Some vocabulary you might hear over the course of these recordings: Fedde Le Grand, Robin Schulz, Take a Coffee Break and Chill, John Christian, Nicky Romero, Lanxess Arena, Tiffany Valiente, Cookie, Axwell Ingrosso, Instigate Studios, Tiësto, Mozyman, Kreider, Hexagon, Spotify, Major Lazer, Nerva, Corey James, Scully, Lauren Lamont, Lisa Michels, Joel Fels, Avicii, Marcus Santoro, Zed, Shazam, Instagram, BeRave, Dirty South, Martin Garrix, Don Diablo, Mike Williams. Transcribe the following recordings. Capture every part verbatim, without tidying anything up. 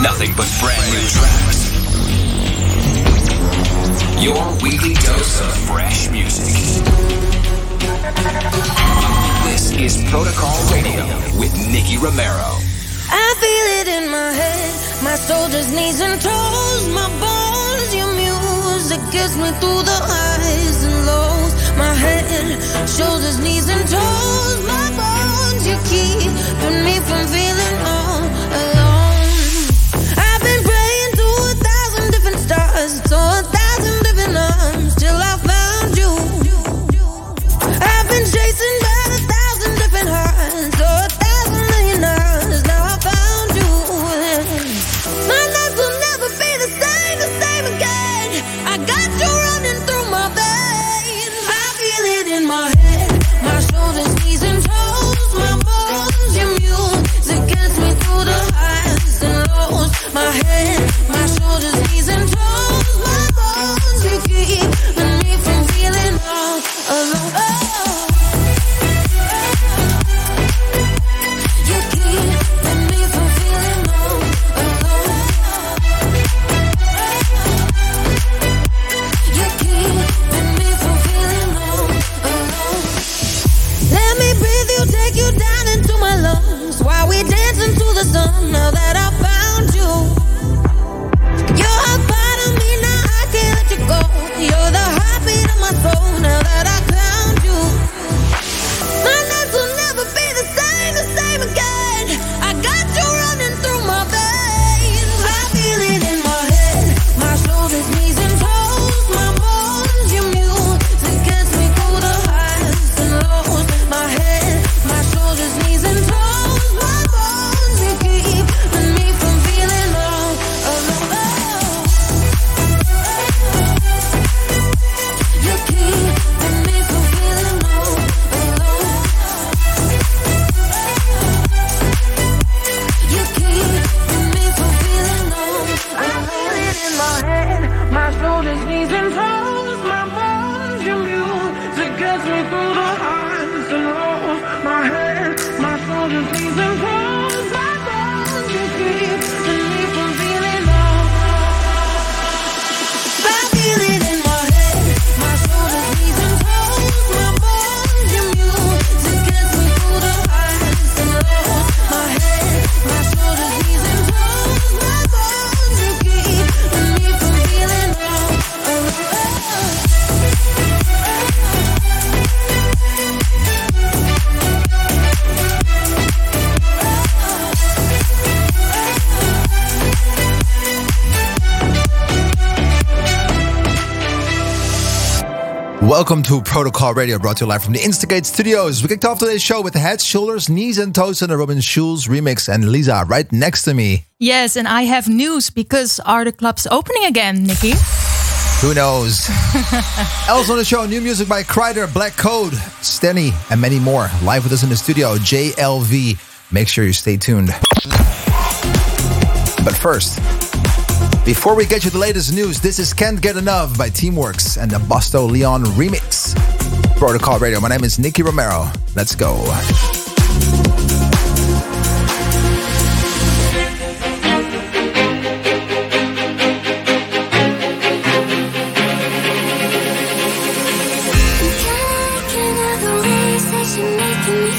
Nothing but brand new tracks. Your weekly dose of fresh music. This is Protocol Radio with Nicky Romero. I feel it in my head, my shoulders, knees and toes, my bones. Your music gets me through the highs and lows. My head, shoulders, knees and toes, my bones. You're keeping me from feeling all alone. So a thousand different arms till I found you. I've been chasing by a thousand different hearts, so a thousand million hours. Now I found you. My life will never be the same, the same again. I got you running through my veins. I feel it in my head, my shoulders, knees and toes, my bones, your music gets me through the highs and lows. My head, my shoulders, knees and toes. Welcome to Protocol Radio, brought to you live from the Instigate Studios. We kicked off today's show with Head, Shoulders, Knees and Toes and a Robin Schulz remix. And Lisa, right next to me. Yes, and I have news, because are the clubs opening again, Nicky? Who knows? Else on the show, new music by Kreider, Black Code, Stenny and many more. Live with us in the studio, J L V. Make sure you stay tuned. But first, before we get you the latest news, this is Can't Get Enough by Teamworks and the Busto Leon remix. Protocol Radio, my name is Nicky Romero. Let's go. Thank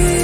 you.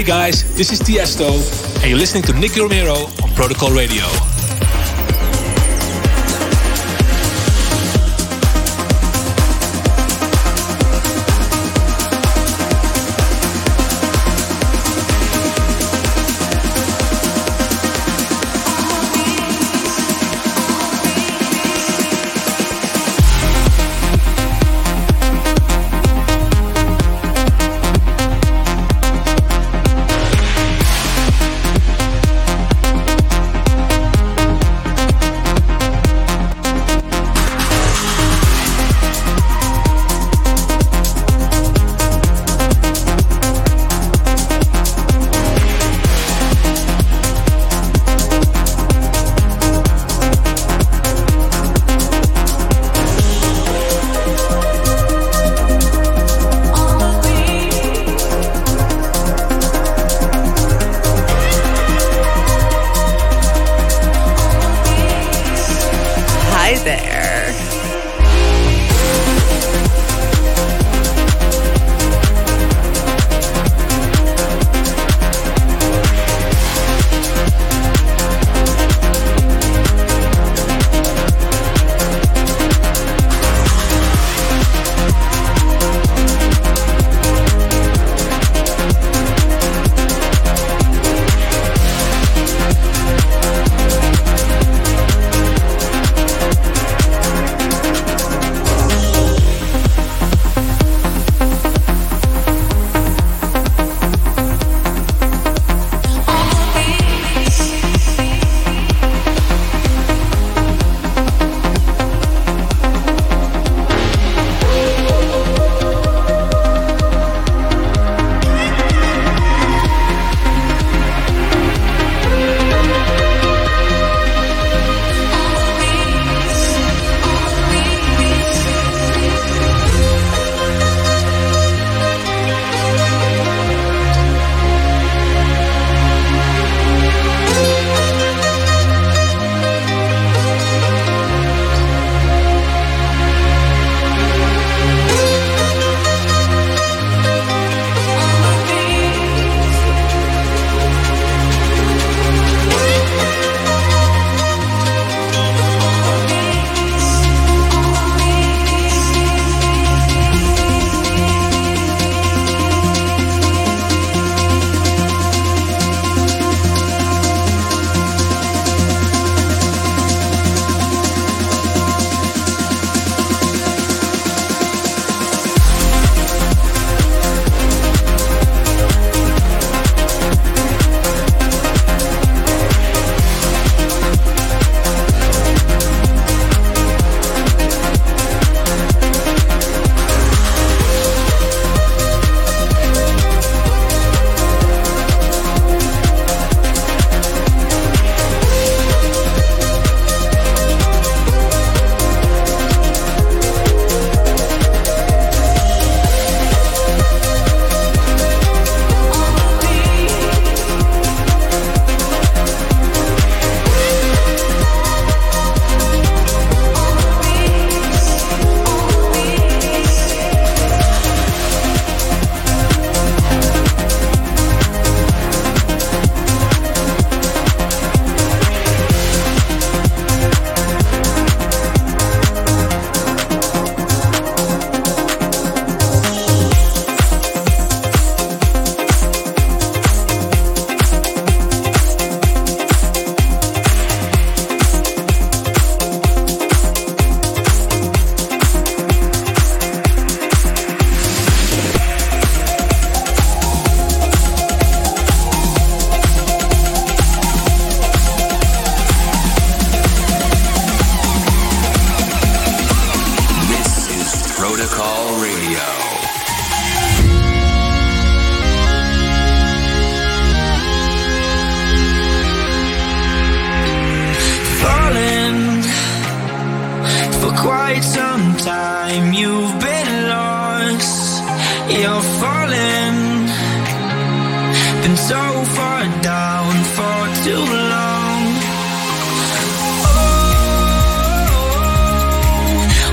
Hey guys, this is Tiësto, and you're listening to Nicky Romero on Protocol Radio. Falling for quite some time. You've been lost. You're falling. Been so far down for too long. Oh,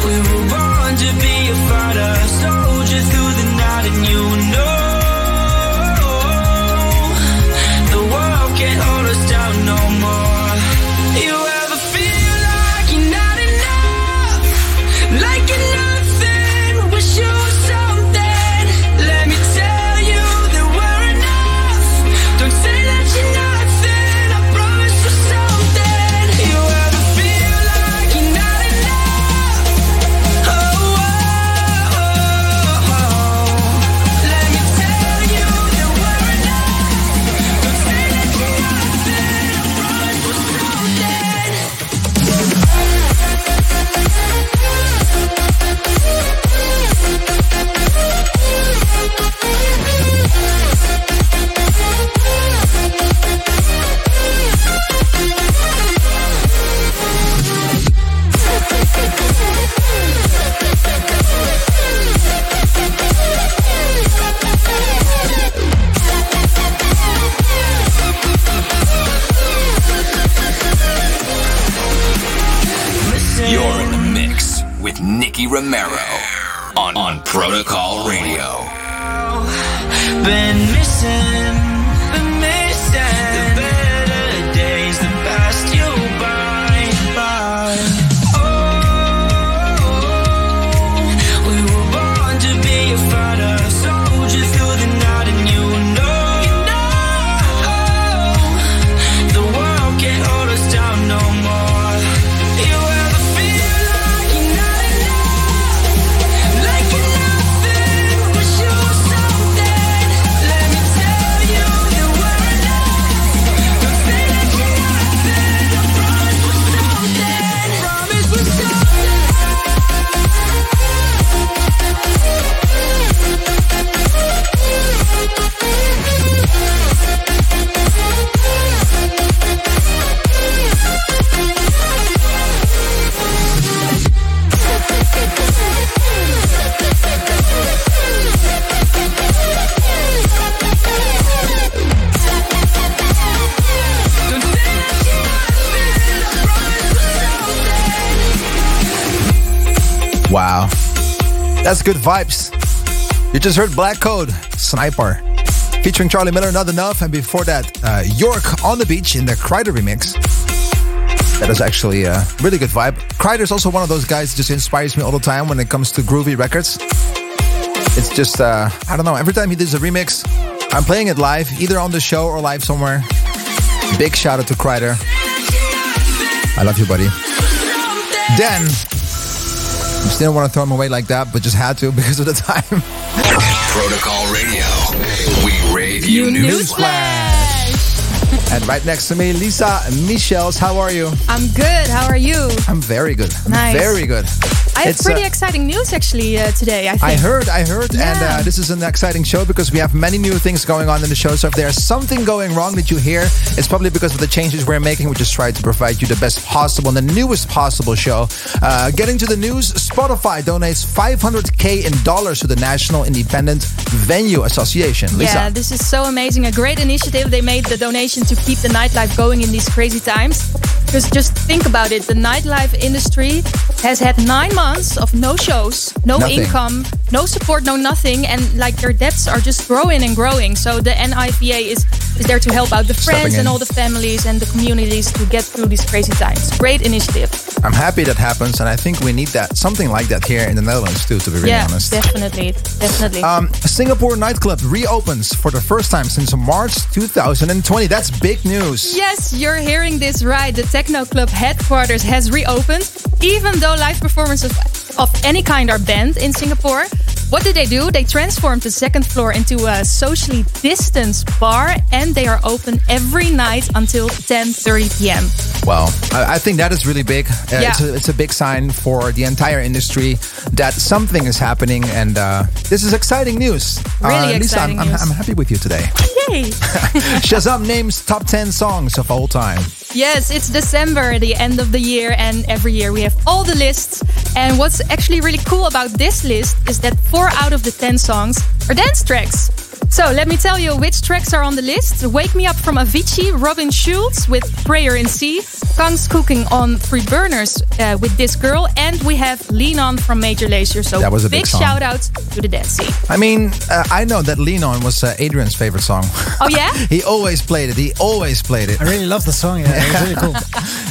we were born to be a fighter, soldier through the night, and you know the world can't hold us down no more. You ever feel like you're not enough, like you're nothing? Wish you were something. Let me tell you that we're enough. Don't say that you're nothing. I promise you something. You ever feel like you're not enough? Oh, oh, oh, oh, oh. Let me tell you that we're enough. Don't say that you're nothing. I promise you something. You're in the mix with Nicky Romero on, on Protocol Radio. Been missing, been missing the better days that passed you by, by. Oh, we were born to be a fighter, soldiers through the night, and you know, you know, the world can't hold us down no more. You ever feel like you're not enough, like you're nothing? Wish you were something. Let me tell you that we're enough. Don't say that you're nothing. I promise we're something. Promise we're something. Don't say that you're nothing. I promise we're something. Wow. That's good vibes. You just heard Black Code, Sniper, featuring Charlie Miller, Not Enough, and before that, uh, York on the Beach in the Kreider remix. That is actually a really good vibe. Kreider is also one of those guys that just inspires me all the time when it comes to groovy records. It's just, uh, I don't know, every time he does a remix, I'm playing it live, either on the show or live somewhere. Big shout out to Kreider. I love you, buddy. Dan. I still want to throw him away like that, but just had to because of the time. Protocol Radio. We rave you newsflash. And right next to me, Lisa Michels. How are you? I'm good. How are you? I'm very good. I'm Nice. very good. I have It's, pretty uh, exciting news actually uh, today, I think. I heard, I heard, Yeah. and uh, this is an exciting show because we have many new things going on in the show. So if there's something going wrong that you hear, it's probably because of the changes we're making. We just try to provide you the best possible and the newest possible show. Uh, getting to the news, Spotify donates five hundred thousand in dollars to the National Independent Venue Association. Lisa. Yeah, this is so amazing. A great initiative. They made the donation to keep the nightlife going in these crazy times. Because just think about it, the nightlife industry has had nine months of no shows, no nothing. income, no support, no nothing, and like their debts are just growing and growing. So the N I V A is, is there to help out the friends and all the families and the communities to get through these crazy times. Great initiative. I'm happy that happens, and I think we need that something like that here in the Netherlands too, to be really yeah, honest. definitely, definitely. Um, Singapore nightclub reopens for the first time since March two thousand twenty. That's big news. Yes, you're hearing this right. The techno club headquarters has reopened, even though live performances of any kind are banned in Singapore. What did they do? They transformed the second floor into a socially distanced bar, and they are open every night until ten thirty p.m. Wow. I think that is really big. Uh, yeah. it's, a, it's a big sign for the entire industry that something is happening, and uh, this is exciting news. Really uh, Lisa, exciting I'm, news. I'm, I'm happy with you today. Yay! Shazam names top ten songs of all time. Yes, it's December, the end of the year, and every year we have all the lists. And what's actually really cool about this list is that four out of the ten songs are dance tracks. So let me tell you which tracks are on the list. Wake Me Up from Avicii, Robin Schulz with Prayer in C, Kang's Cooking on Three Burners uh, with This Girl, and we have Lean On from Major Lazer. So that was a big, big shout out to the dance scene. I mean, uh, I know that Lean On was uh, Adrian's favorite song. Oh yeah? He always played it. He always played it. I really love the song. Yeah, it was really cool.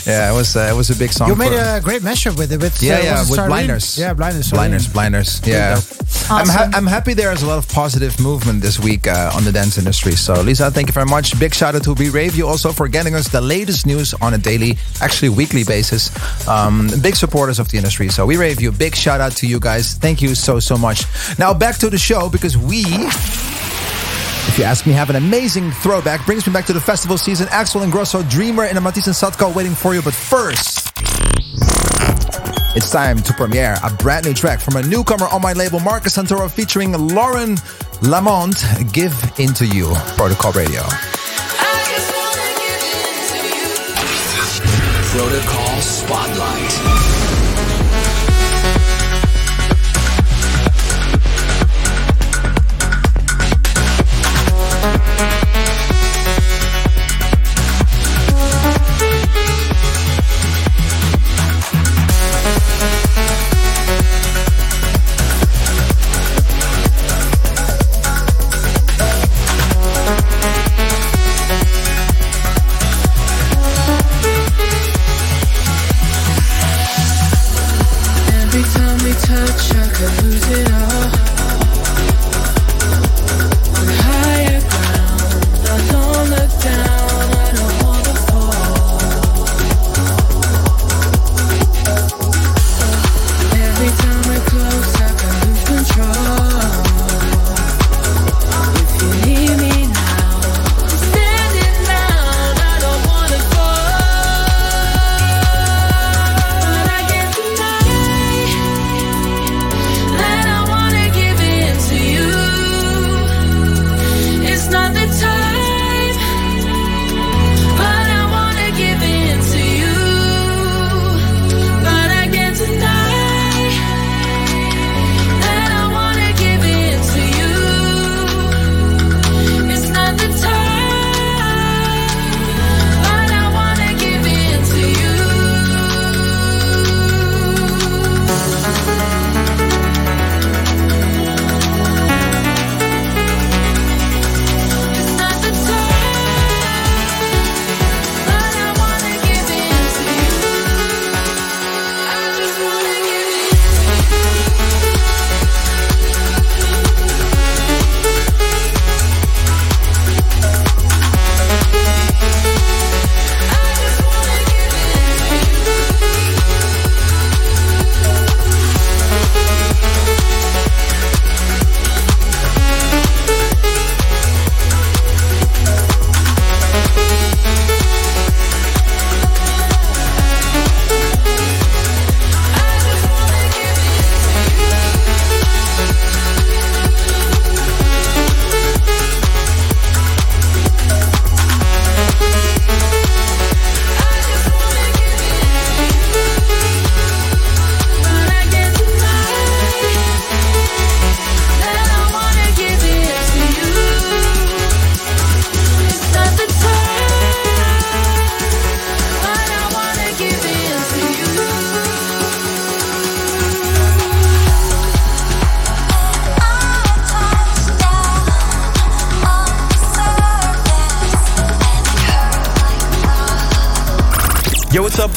yeah, it was uh, it was a big song. You made a great mashup with it. With, yeah, uh, yeah, with Starlene? Blinders. Yeah, Blinders. Blinders, Blinders. Yeah. Awesome. I'm, ha- I'm happy there is a lot of positive movement this week. Uh, on the dance industry. So Lisa, thank you very much. Big shout out to BeRave you also for getting us the latest news on a daily, actually weekly basis. Um, big supporters of the industry. So BeRave you. Big shout out to you guys. Thank you so, so much. Now back to the show, because we, if you ask me, have an amazing throwback. Brings me back to the festival season. Axwell Ingrosso, Dreamer, and Matisse and Sadko waiting for you. But first, it's time to premiere a brand new track from a newcomer on my label, Marcus Santoro, featuring Lauren Lamont, Give Into You, Protocol Radio. Protocol Spotlight.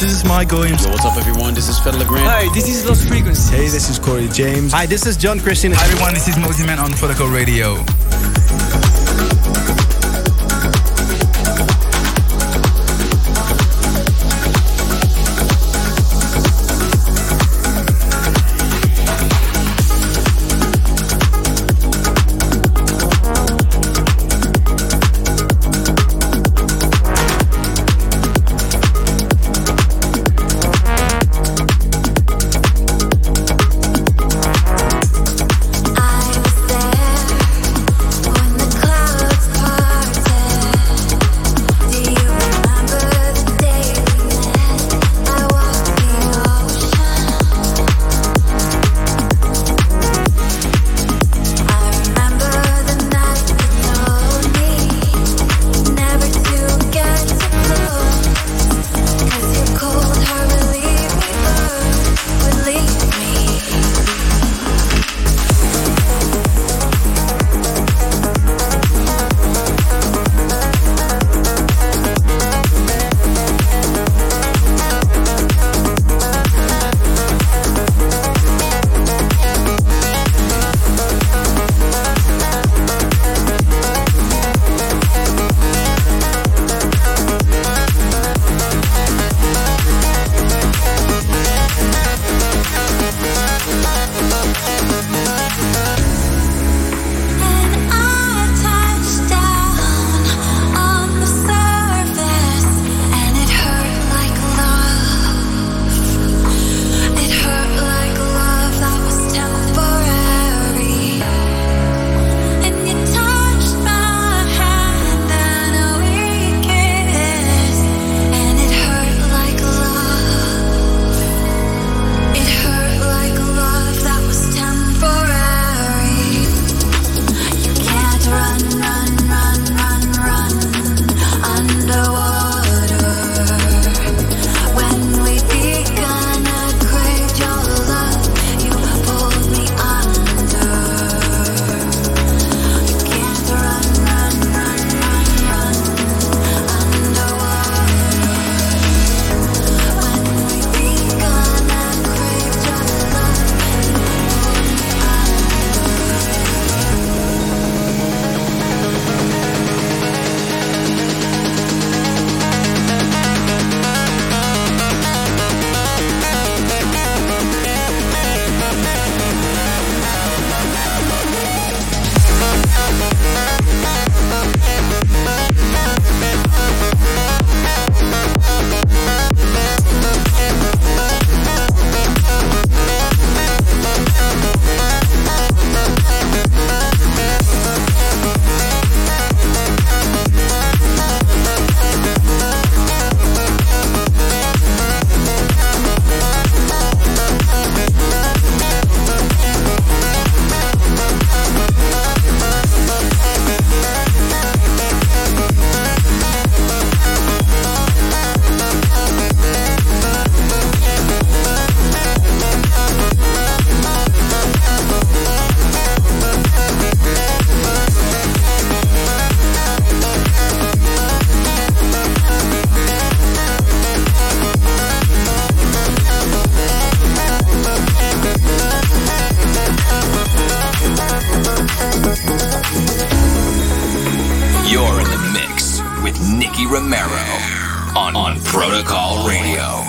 This is Mike Williams. Yo, what's up, everyone? This is Fedde Le Grand. Hi, this is Lost Frequencies. Hey, this is Corey James. Hi, this is John Christian. Hi, everyone. This is Mozyman on Protocol Radio. Romero on, on Protocol Radio.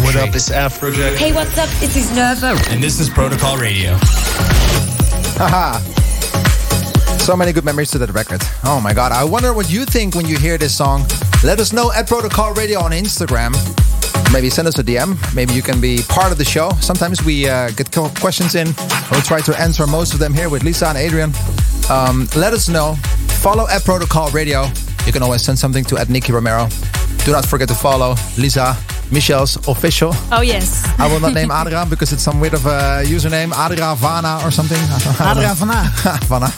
Luxury. What up, it's Afrojack. Hey, what's up, this is Nerva. And this is Protocol Radio. Haha. So many good memories to that record. Oh my god, I wonder what you think when you hear this song. Let us know at Protocol Radio on Instagram. Maybe send us a D M. Maybe you can be part of the show. Sometimes we uh, get questions in. We'll try to answer most of them here with Lisa and Adrian. Um, let us know. Follow at Protocol Radio. You can always send something to at Nicky Romero. Do not forget to follow Lisa Michels Official. Oh, yes. I will not name Adra because it's some weird of a username. Adra Vana or something. Adra Vana. Vana.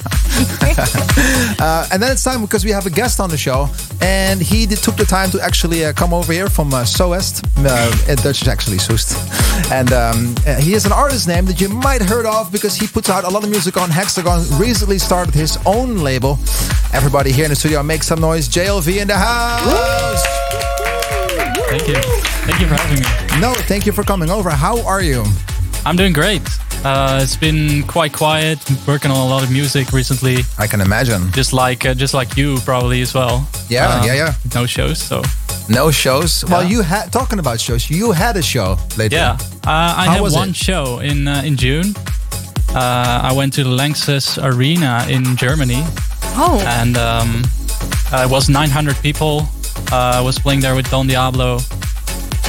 uh, and then it's time because we have a guest on the show. And he did, took the time to actually uh, come over here from uh, Soest. Uh, in Dutch is actually Soest. And um, uh, he is an artist name that you might heard of because he puts out a lot of music on Hexagon. Recently started his own label. Everybody here in the studio, make some noise. J L V in the house. Thank you. Thank you for having me. No, thank you for coming over. How are you? I'm doing great. Uh, it's been quite quiet, working on a lot of music recently. I can imagine. Just like uh, just like you probably as well. Yeah, um, yeah, yeah. No shows, so. No shows? Yeah. Well, you had talking about shows, you had a show lately. Yeah, uh, I How had was one it? show in uh, in June. Uh, I went to the Lanxess Arena in Germany. Oh. And um, uh, it was nine hundred people. Uh, I was playing there with Don Diablo.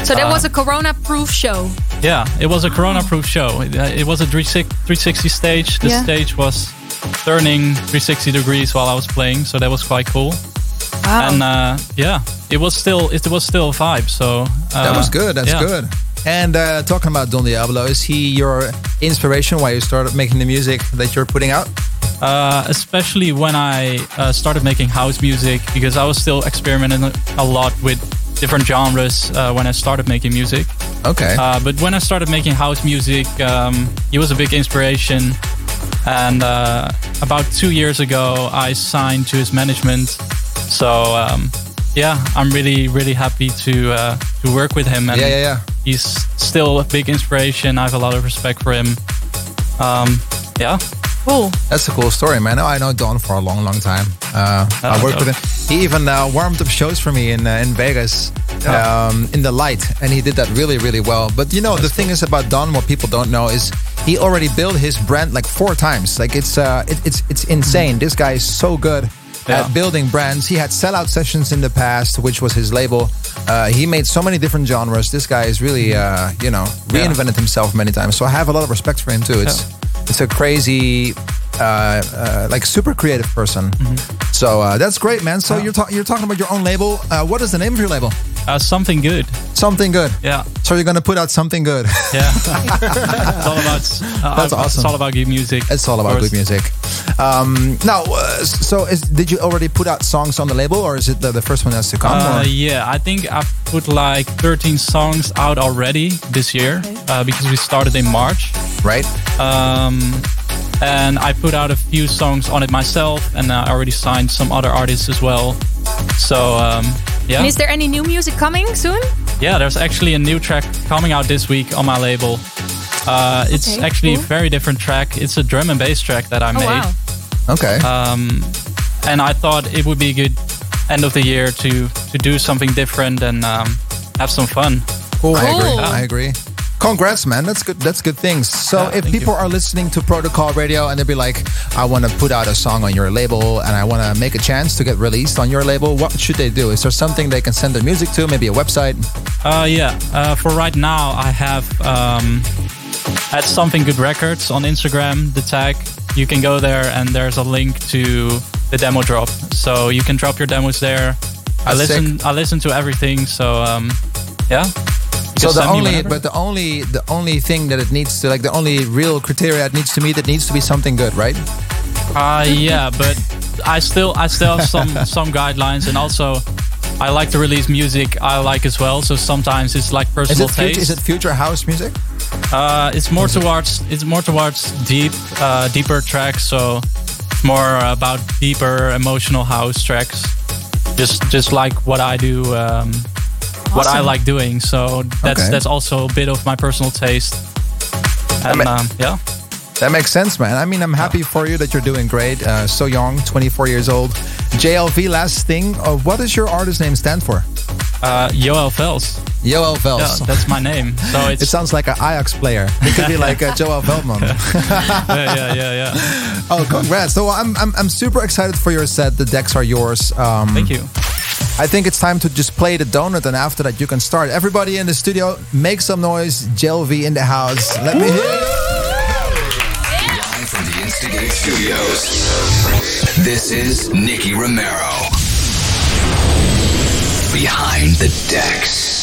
So that uh, was a Corona-proof show? Yeah, it was a Corona-proof show. It, it was a three sixty stage. The yeah. stage was turning three sixty degrees while I was playing, so that was quite cool. Wow. And uh, yeah, it was still it was still a vibe. So uh, that was good. That's yeah. good. And uh, talking about Don Diablo, is he your inspiration why you started making the music that you're putting out? Uh, especially when I uh, started making house music, because I was still experimenting a lot with different genres uh, when I started making music. Okay. Uh, but when I started making house music, um, he was a big inspiration. And uh, about two years ago, I signed to his management. So um, yeah, I'm really, really happy to uh, to work with him. And yeah, yeah, yeah. He's still a big inspiration. I have a lot of respect for him. Um, yeah. Cool. That's a cool story, man. I know Don for a long, long time. Uh, oh, I worked dope. with him. He even uh, warmed up shows for me in uh, in Vegas, yeah. um, in the light, and he did that really, really well. But you know, That's the cool. thing is about Don, what people don't know is he already built his brand like four times. Like it's uh, it, it's it's insane. Mm-hmm. This guy is so good. Yeah. At building brands. He had Sellout Sessions in the past, which was his label. Uh, he made so many different genres. This guy is really, uh, you know, reinvented yeah. himself many times. So I have a lot of respect for him too. It's yeah. it's a crazy, uh, uh, like super creative person. Mm-hmm. So uh, that's great, man. So yeah. you're ta- you're talking about your own label. Uh, what is the name of your label? Uh, Something Good. Something Good. Yeah. So you're gonna put out something good. Yeah. It's all about. Uh, That's I, awesome. It's all about good music. It's all about good music. Um, now, uh, so is, did you already put out songs on the label, or is it the, the first one that's to come? Uh, yeah, I think I put like thirteen songs out already this year, okay. uh, because we started in March. Right. Um, and I put out a few songs on it myself, and I already signed some other artists as well. So. Um, Yeah. And is there any new music coming soon? Yeah, there's actually a new track coming out this week on my label. Uh, it's okay, actually cool. a very different track. It's a drum and bass track that I oh, made. Wow. Okay. Um, and I thought it would be a good end of the year to, to do something different and um, have some fun. Cool. I agree. Yeah. I agree. Congrats, man. That's good. That's good things. So yeah, if people you. are listening to Protocol Radio and they'll be like, I want to put out a song on your label and I want to make a chance to get released on your label, what should they do? Is there something they can send their music to? Maybe a website? Uh, yeah. Uh, for right now, I have um, at Something Good Records on Instagram, the tag. You can go there and there's a link to the demo drop. So you can drop your demos there. That's I listen, I listen to everything. So um, yeah. So the only, but the only, the only thing that it needs to, like the only real criteria it needs to meet, it needs to be something good, right? Uh, yeah, but I still, I still have some, some guidelines, and also I like to release music I like as well. So sometimes it's like personal taste. Future, is it future house music? Uh, it's more mm-hmm. towards, it's more towards deep, uh, deeper tracks. So more about deeper emotional house tracks, just, just like what I do. Um, Awesome. What I like doing, so that's okay. that's also a bit of my personal taste. And ma- um, yeah, that makes sense, man. I mean, I'm happy yeah. for you that you're doing great. Uh, so young, twenty-four years old. J L V, last thing. Uh, what does your artist name stand for? Uh, Joel Fels. Joel Fels. Yeah, that's my name. So it's it sounds like an Ajax player. It could be like uh, Joel Veldman. yeah, yeah, yeah, yeah. Oh, congrats! So I'm, I'm, I'm super excited for your set. The decks are yours. Um, Thank you. I think it's time to just play the donut, and after that you can start. Everybody in the studio, make some noise. J L V in the house. Let me hear you. Live from the Instigate Studios, this is Nicky Romero. Behind the decks.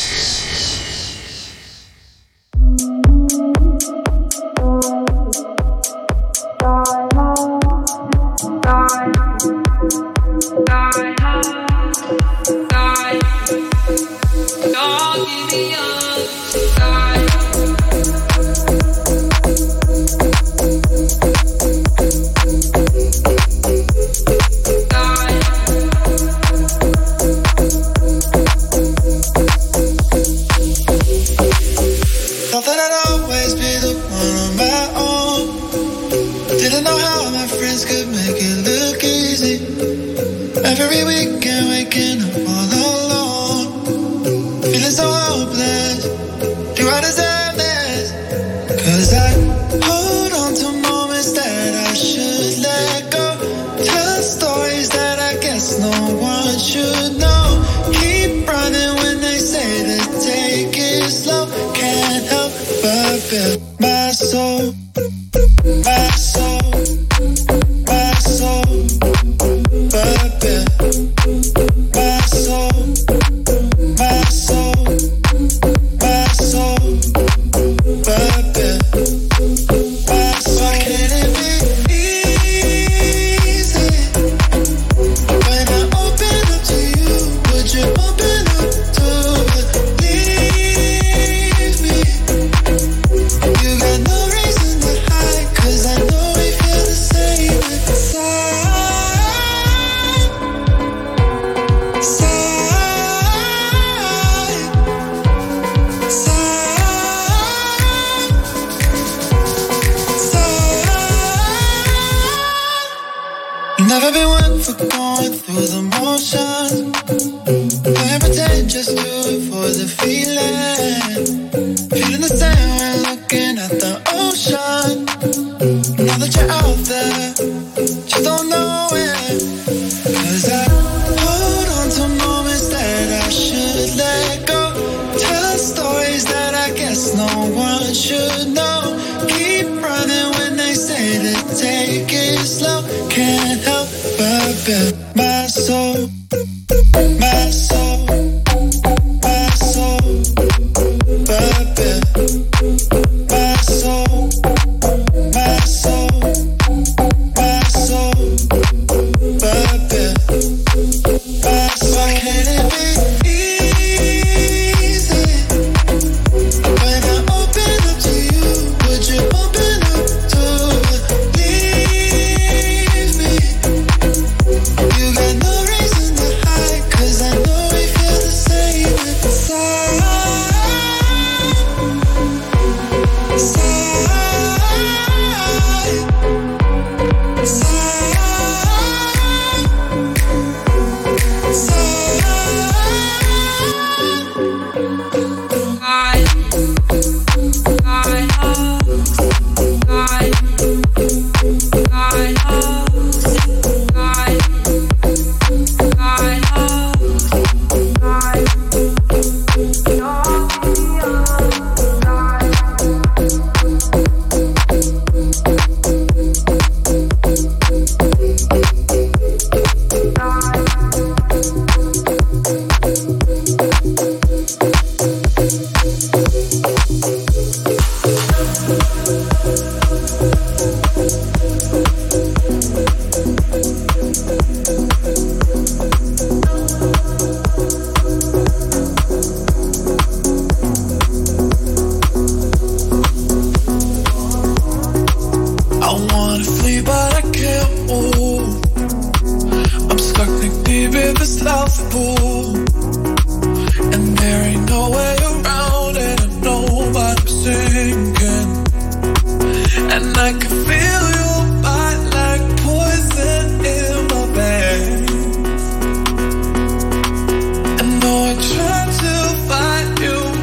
I tried to fight you.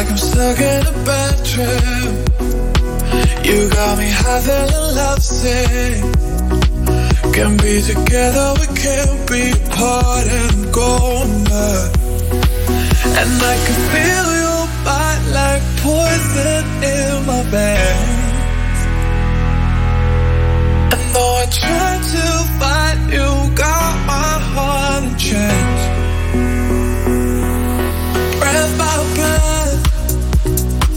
like I'm stuck in a bad trip. You got me high feeling lovesick. Can be together, we can't be apart, and I'm going mad. And I can feel you bite like poison in my veins. And though I try to fight, you got my heart in chains. Breath by breath,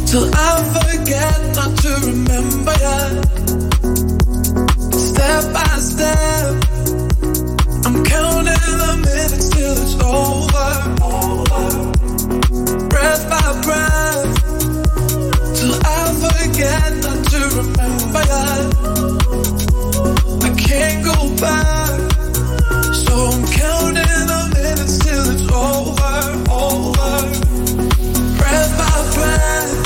till I forget not to remember you. Step by step, I'm counting the minutes till it's over. Breath by breath, till I forget not to remember you. I can't go back, so I'm counting the minutes till it's over, over. Breath by breath.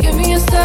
Give me a second.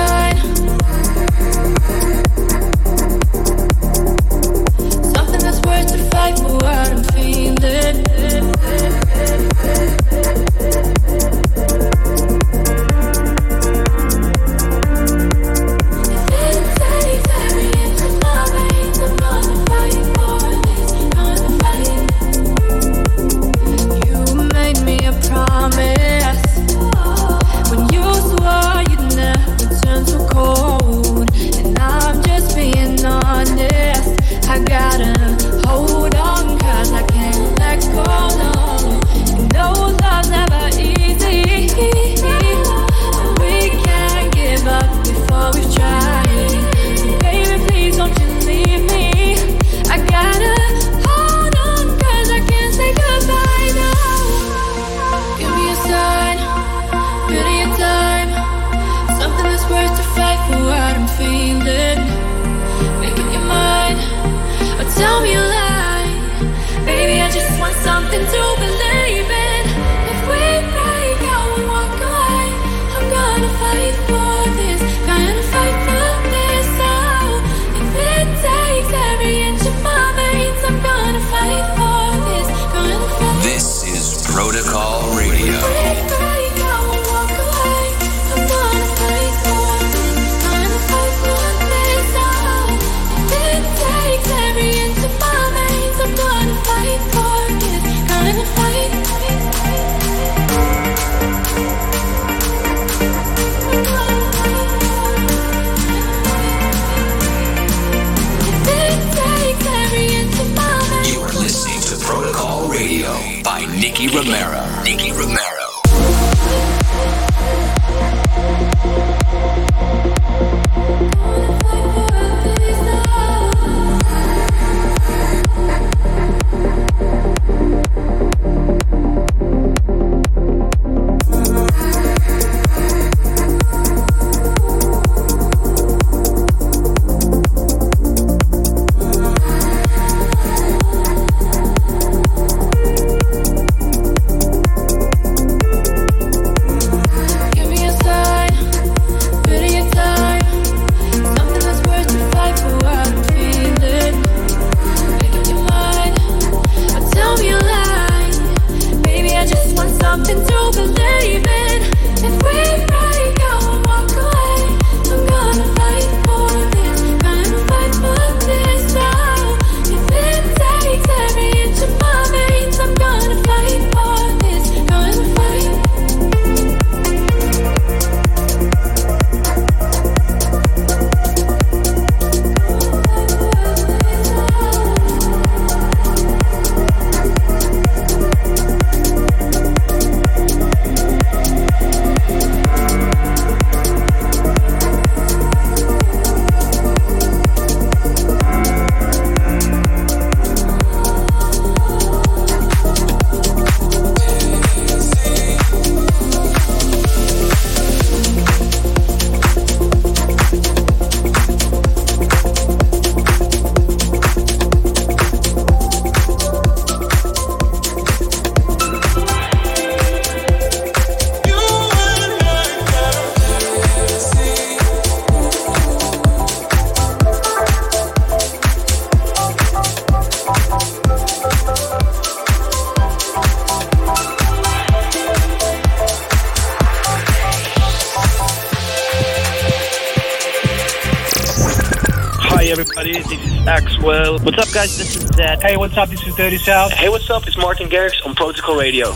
Hey, everybody, this is Axwell. What's up, guys? This is Zed. Hey, what's up? This is Dirty South. Hey, what's up? It's Martin Garrix on Protocol Radio.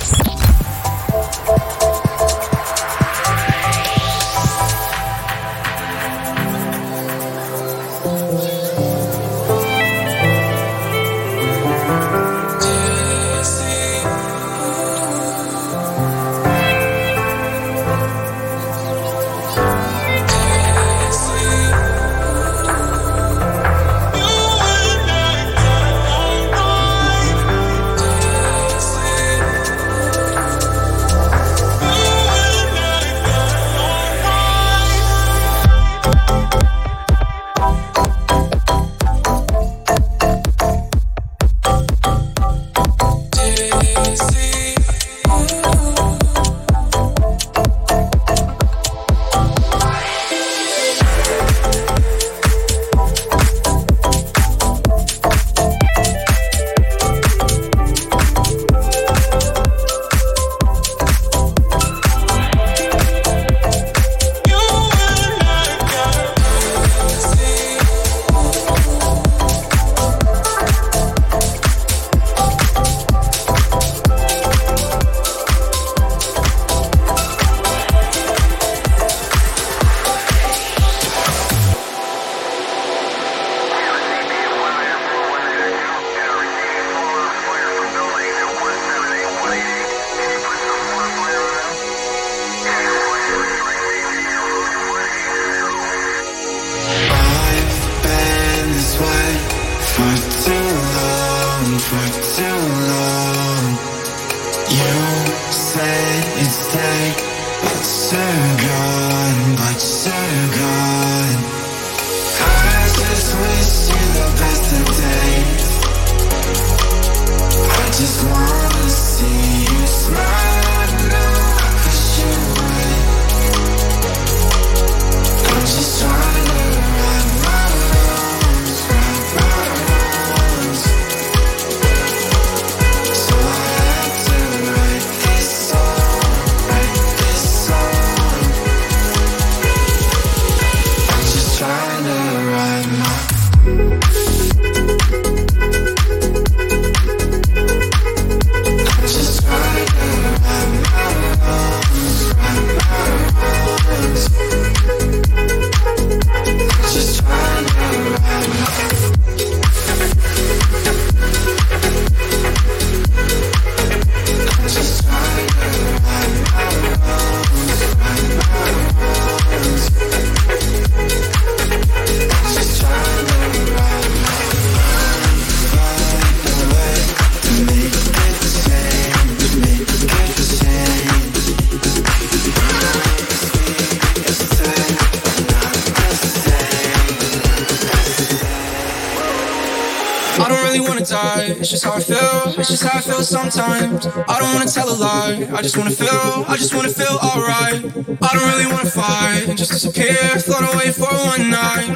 Sometimes I don't wanna tell a lie. I just wanna feel, I just wanna feel alright. I don't really wanna fight and just disappear, float away for one night.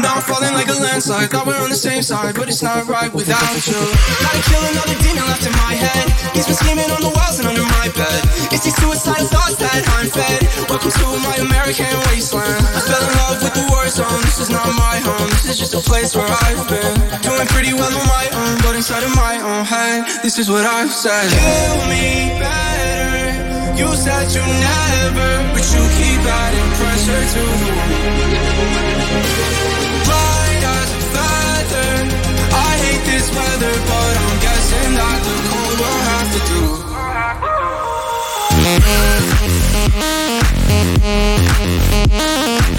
Now I'm falling like a landslide. Thought we're on the same side, but it's not right without you. Gotta kill another demon left in my head. He's been screaming on the walls and under my bed. It's these suicidal thoughts that I'm fed. Welcome to my American wasteland. I fell in love with the war zone. This is not my home, this is just a place where I've been. Doing pretty well on my own, but inside of my own head, this is what I said. Kill me better. You said you never, but you keep adding pressure to me. Blind as a feather. I hate this weather, but I'm guessing that the cold will have to do.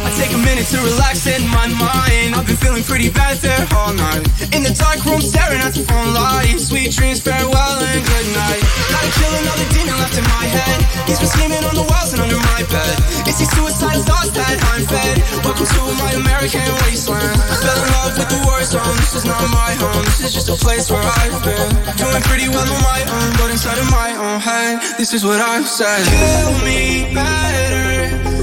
I take a minute to relax in my mind. I've been feeling pretty bad there all night. In the dark room staring at the phone light. Sweet dreams, farewell and good night. Gotta kill another demon left in my head. He's been screaming on the walls and under my bed. It's these suicidal thoughts that I'm fed. Welcome to my American wasteland. I fell in love with the war zone. This is not my home, this is just a place where I've been. Doing pretty well on my own, but inside of my own head, this is what I've said. Kill me better.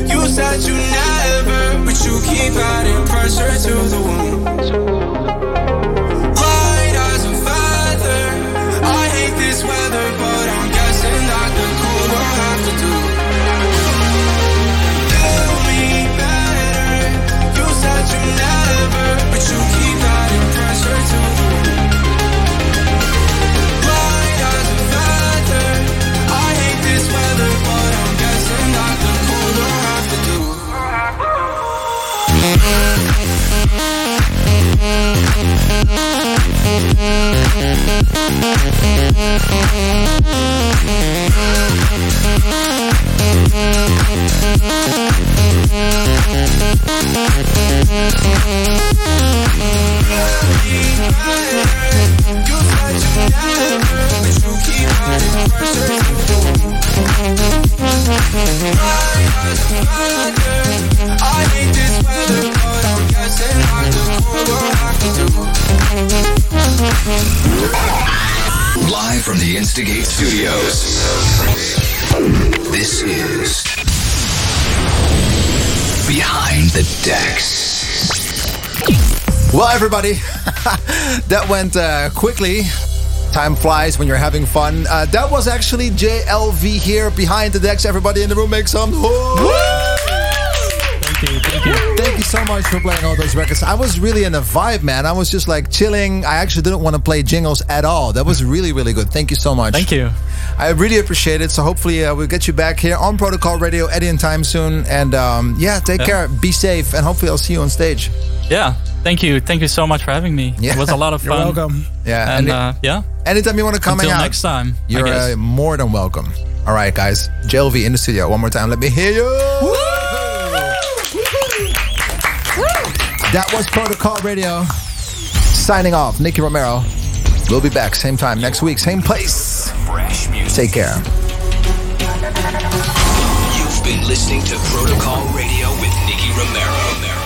You said you never, but you keep adding pressure to the wound. Live from the Instigate Studios, this is Behind the Decks. Well, everybody, that went uh, quickly. Time flies when you're having fun. Uh, that was actually J L V here, Behind the Decks. Everybody in the room, make some noise. Thank you. Thank you so much for playing all those records. I was really in a vibe, man. I was just like chilling. I actually didn't want to play jingles at all. That was really, really good. Thank you so much. Thank you. I really appreciate it. So hopefully uh, we'll get you back here on Protocol Radio at in time soon. And um, yeah, take yeah. care. Be safe. And hopefully I'll see you on stage. Yeah. Thank you. Thank you so much for having me. Yeah. It was a lot of fun. You're welcome. Yeah. And, and uh, yeah. anytime you want to come Until hang out. Next time. You're uh, more than welcome. All right, guys. J L V in the studio. One more time. Let me hear you. Woo! That was Protocol Radio. Signing off, Nicky Romero. We'll be back same time next week, same place. Fresh music. Take care. You've been listening to Protocol Radio with Nicky Romero.